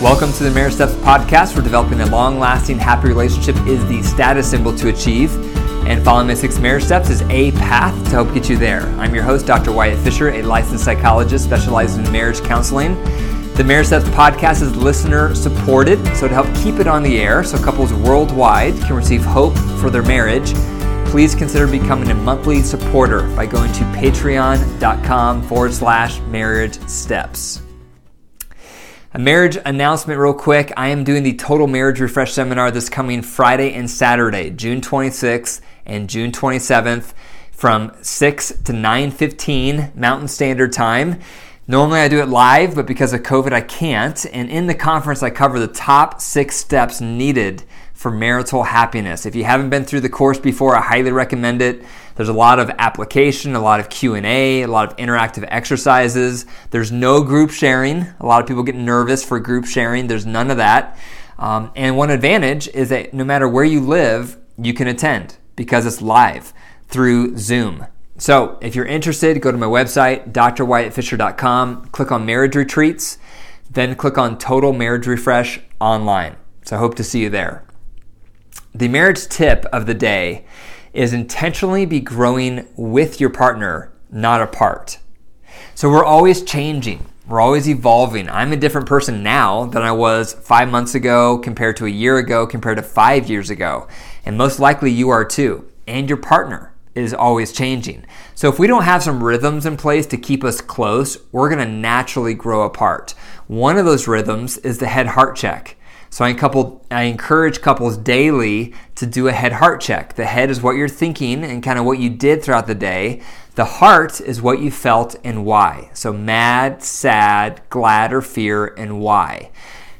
Welcome to the Marriage Steps Podcast, where developing a long-lasting, happy relationship is the status symbol to achieve, and following the 6 marriage steps is a path to help get you there. I'm your host, Dr. Wyatt Fisher, a licensed psychologist specialized in marriage counseling. The Marriage Steps Podcast is listener-supported, so to help keep it on the air so couples worldwide can receive hope for their marriage, please consider becoming a monthly supporter by going to patreon.com/marriage steps. A marriage announcement real quick. I am doing the Total Marriage Refresh Seminar this coming Friday and Saturday, June 26th and June 27th from 6 to 9:15 Mountain Standard Time. Normally I do it live, but because of COVID I can't. And in the conference I cover the top 6 steps needed for marital happiness. If you haven't been through the course before, I highly recommend it. There's a lot of application, a lot of Q&A, a lot of interactive exercises. There's no group sharing. A lot of people get nervous for group sharing. There's none of that. And one advantage is that no matter where you live, you can attend because it's live through Zoom. So if you're interested, go to my website, drwyattfisher.com, click on Marriage Retreats, then click on Total Marriage Refresh Online. So I hope to see you there. The marriage tip of the day is intentionally be growing with your partner, not apart. So we're always changing. We're always evolving. I'm a different person now than I was 5 months ago, compared to a year ago, compared to 5 years ago. And most likely you are too. And your partner is always changing. So if we don't have some rhythms in place to keep us close, we're going to naturally grow apart. One of those rhythms is the head-heart check. So I encourage couples daily to do a head-heart check. The head is what you're thinking and kind of what you did throughout the day. The heart is what you felt and why. So mad, sad, glad, or fear, and why.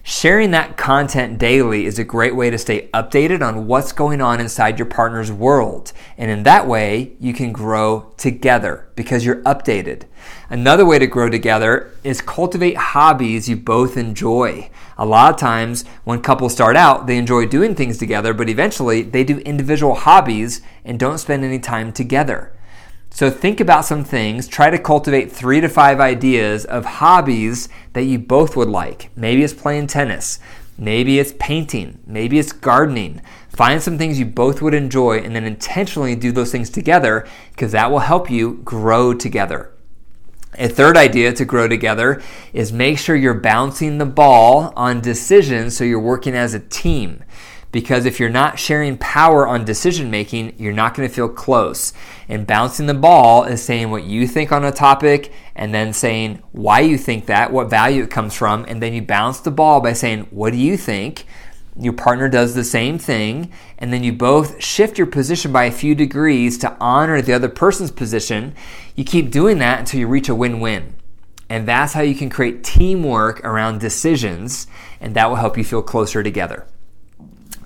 Sharing that content daily is a great way to stay updated on what's going on inside your partner's world. And in that way, you can grow together because you're updated. Another way to grow together is cultivate hobbies you both enjoy. A lot of times when couples start out, they enjoy doing things together, but eventually they do individual hobbies and don't spend any time together. So think about some things. Try to cultivate 3 to 5 ideas of hobbies that you both would like. Maybe it's playing tennis. Maybe it's painting. Maybe it's gardening. Find some things you both would enjoy and then intentionally do those things together, because that will help you grow together. A third idea to grow together is make sure you're bouncing the ball on decisions so you're working as a team. Because if you're not sharing power on decision-making, you're not going to feel close. And bouncing the ball is saying what you think on a topic and then saying why you think that, what value it comes from, and then you bounce the ball by saying, what do you think? Your partner does the same thing, and then you both shift your position by a few degrees to honor the other person's position. You keep doing that until you reach a win-win. And that's how you can create teamwork around decisions, and that will help you feel closer together.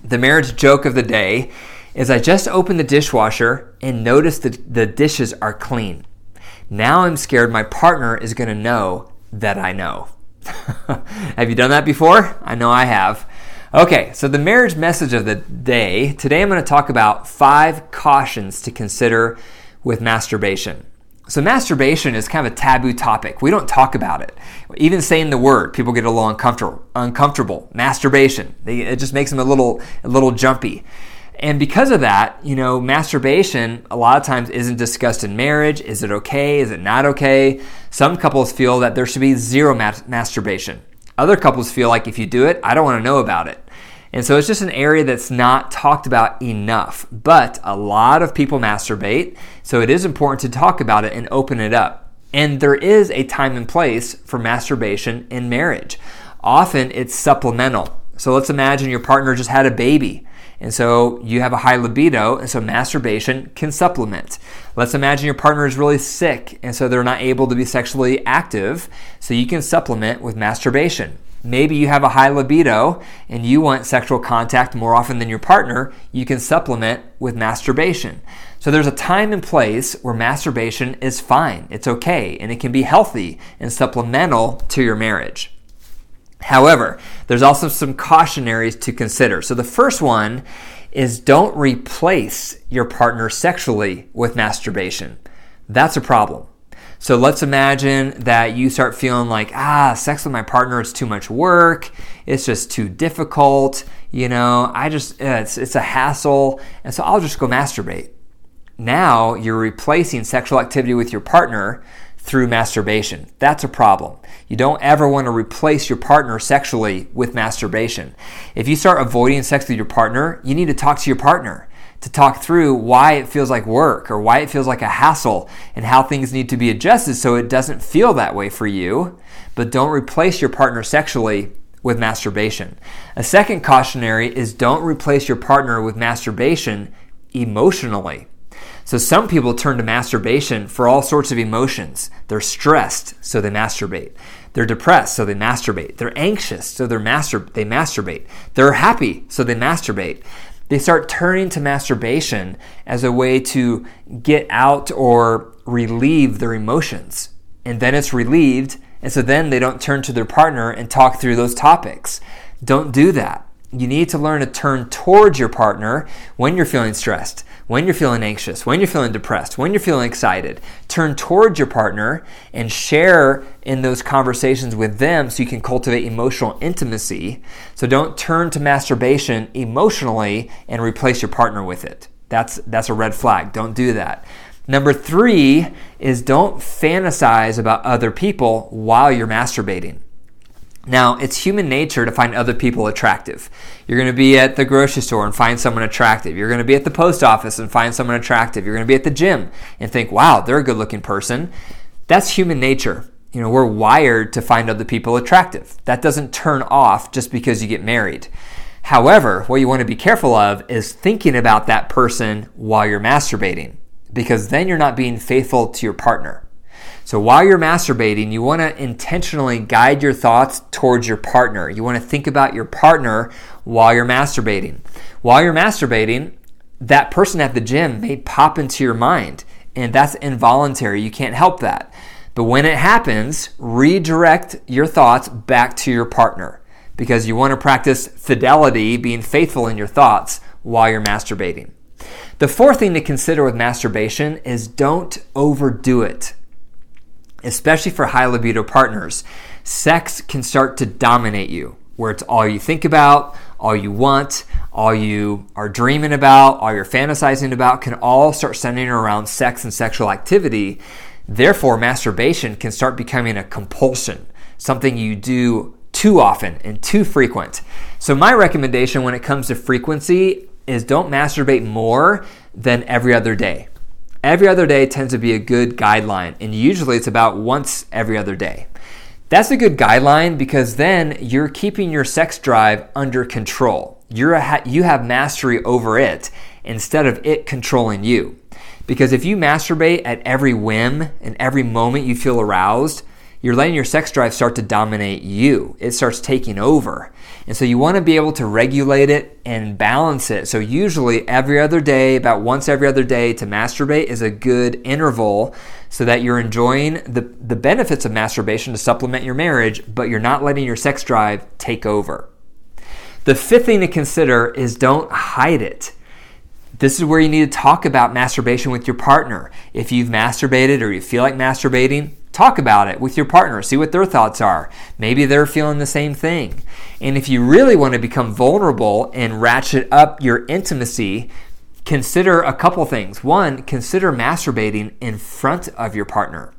The marriage joke of the day is I just opened the dishwasher and noticed that the dishes are clean. Now I'm scared my partner is going to know that I know. Have you done that before? I know I have. Okay, so the marriage message of the day. Today I'm going to talk about 5 cautions to consider with masturbation. So masturbation is kind of a taboo topic. We don't talk about it. Even saying the word, people get a little uncomfortable. Masturbation. It just makes them a little jumpy. And because of that, masturbation a lot of times isn't discussed in marriage. Is it okay? Is it not okay? Some couples feel that there should be zero masturbation. Other couples feel like if you do it, I don't want to know about it. And so it's just an area that's not talked about enough, but a lot of people masturbate, so it is important to talk about it and open it up. And there is a time and place for masturbation in marriage. Often it's supplemental. So let's imagine your partner just had a baby, and so you have a high libido, and so masturbation can supplement. Let's imagine your partner is really sick, and so they're not able to be sexually active, so you can supplement with masturbation. Maybe you have a high libido and you want sexual contact more often than your partner, you can supplement with masturbation. So there's a time and place where masturbation is fine, it's okay, and it can be healthy and supplemental to your marriage. However, there's also some cautionaries to consider. So the first one is don't replace your partner sexually with masturbation. That's a problem. So let's imagine that you start feeling like, sex with my partner is too much work. It's just too difficult. You know, it's a hassle. And so I'll just go masturbate. Now you're replacing sexual activity with your partner through masturbation. That's a problem. You don't ever want to replace your partner sexually with masturbation. If you start avoiding sex with your partner, you need to talk to your partner to talk through why it feels like work or why it feels like a hassle and how things need to be adjusted so it doesn't feel that way for you, but don't replace your partner sexually with masturbation. A second cautionary is don't replace your partner with masturbation emotionally. So some people turn to masturbation for all sorts of emotions. They're stressed, so they masturbate. They're depressed, so they masturbate. They're anxious, so they masturbate. They're happy, so they masturbate. They start turning to masturbation as a way to get out or relieve their emotions. And then it's relieved, and so then they don't turn to their partner and talk through those topics. Don't do that. You need to learn to turn towards your partner when you're feeling stressed, when you're feeling anxious, when you're feeling depressed, when you're feeling excited. Turn towards your partner and share in those conversations with them so you can cultivate emotional intimacy. So don't turn to masturbation emotionally and replace your partner with it. That's a red flag. Don't do that. Number 3 is don't fantasize about other people while you're masturbating. Now, it's human nature to find other people attractive. You're going to be at the grocery store and find someone attractive. You're going to be at the post office and find someone attractive. You're going to be at the gym and think, wow, they're a good-looking person. That's human nature. You know, we're wired to find other people attractive. That doesn't turn off just because you get married. However, what you want to be careful of is thinking about that person while you're masturbating, because then you're not being faithful to your partner. So while you're masturbating, you want to intentionally guide your thoughts towards your partner. You want to think about your partner while you're masturbating. While you're masturbating, that person at the gym may pop into your mind, and that's involuntary. You can't help that. But when it happens, redirect your thoughts back to your partner, because you want to practice fidelity, being faithful in your thoughts while you're masturbating. The 4th thing to consider with masturbation is don't overdo it. Especially for high libido partners, sex can start to dominate you, where it's all you think about, all you want, all you are dreaming about, all you're fantasizing about can all start centering around sex and sexual activity. Therefore, masturbation can start becoming a compulsion, something you do too often and too frequent. So my recommendation when it comes to frequency is don't masturbate more than every other day. Every other day tends to be a good guideline, and usually it's about once every other day. That's a good guideline because then you're keeping your sex drive under control. You have mastery over it instead of it controlling you. Because if you masturbate at every whim and every moment you feel aroused, you're letting your sex drive start to dominate you. It starts taking over. And so you want to be able to regulate it and balance it. So usually every other day, about once every other day to masturbate is a good interval so that you're enjoying the benefits of masturbation to supplement your marriage, but you're not letting your sex drive take over. The 5th thing to consider is don't hide it. This is where you need to talk about masturbation with your partner. If you've masturbated or you feel like masturbating, talk about it with your partner. See what their thoughts are. Maybe they're feeling the same thing. And if you really want to become vulnerable and ratchet up your intimacy, consider a couple things. One, consider masturbating in front of your partner.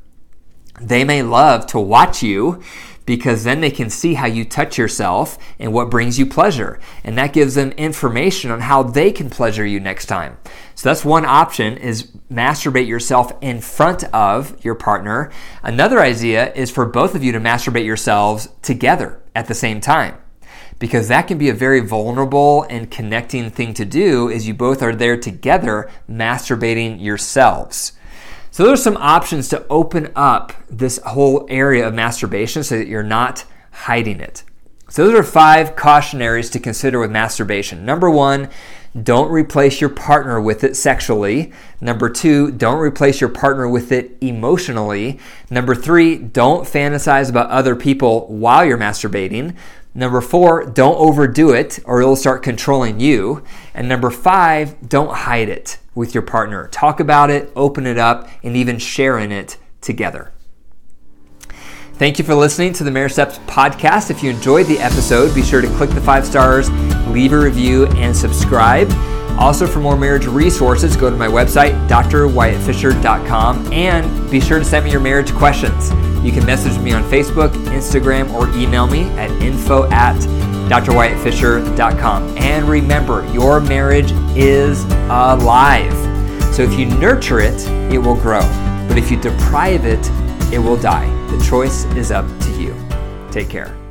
They may love to watch you because then they can see how you touch yourself and what brings you pleasure. And that gives them information on how they can pleasure you next time. So that's one option, is masturbate yourself in front of your partner. Another idea is for both of you to masturbate yourselves together at the same time, because that can be a very vulnerable and connecting thing to do, is you both are there together masturbating yourselves. So there's some options to open up this whole area of masturbation so that you're not hiding it. So those are 5 cautionaries to consider with masturbation. Number 1, don't replace your partner with it sexually. Number 2, don't replace your partner with it emotionally. Number 3, don't fantasize about other people while you're masturbating. Number 4, don't overdo it or it'll start controlling you. And number 5, don't hide it with your partner. Talk about it, open it up, and even sharing it together. Thank you for listening to the Marriage Steps Podcast. If you enjoyed the episode, be sure to click the 5 stars, leave a review, and subscribe. Also, for more marriage resources, go to my website, drwyattfisher.com, and be sure to send me your marriage questions. You can message me on Facebook, Instagram, or email me at info@drwyattfisher.com. And remember, your marriage is alive. So if you nurture it, it will grow. But if you deprive it, it will die. The choice is up to you. Take care.